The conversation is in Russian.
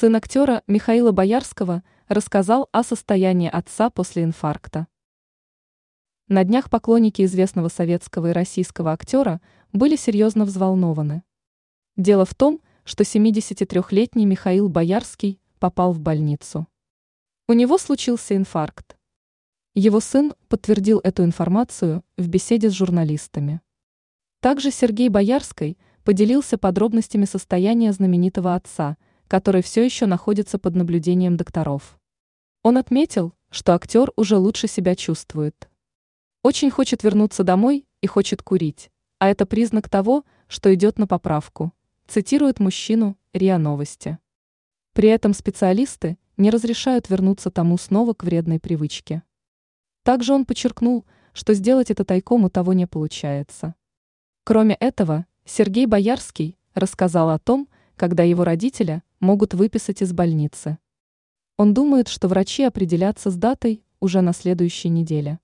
Сын актера Михаила Боярского рассказал о состоянии отца после инфаркта. На днях поклонники известного советского и российского актера были серьезно взволнованы. Дело в том, что 73-летний Михаил Боярский попал в больницу. У него случился инфаркт. Его сын подтвердил эту информацию в беседе с журналистами. Также Сергей Боярский поделился подробностями состояния знаменитого отца, который все еще находится под наблюдением докторов. Он отметил, что актер уже лучше себя чувствует. Очень хочет вернуться домой и хочет курить, а это признак того, что идет на поправку, цитирует мужчину РИА Новости. При этом специалисты не разрешают вернуться тому снова к вредной привычке. Также он подчеркнул, что сделать это тайком у того не получается. Кроме этого, Сергей Боярский рассказал о том, когда его родителя могут выписать из больницы. Он думает, что врачи определятся с датой уже на следующей неделе.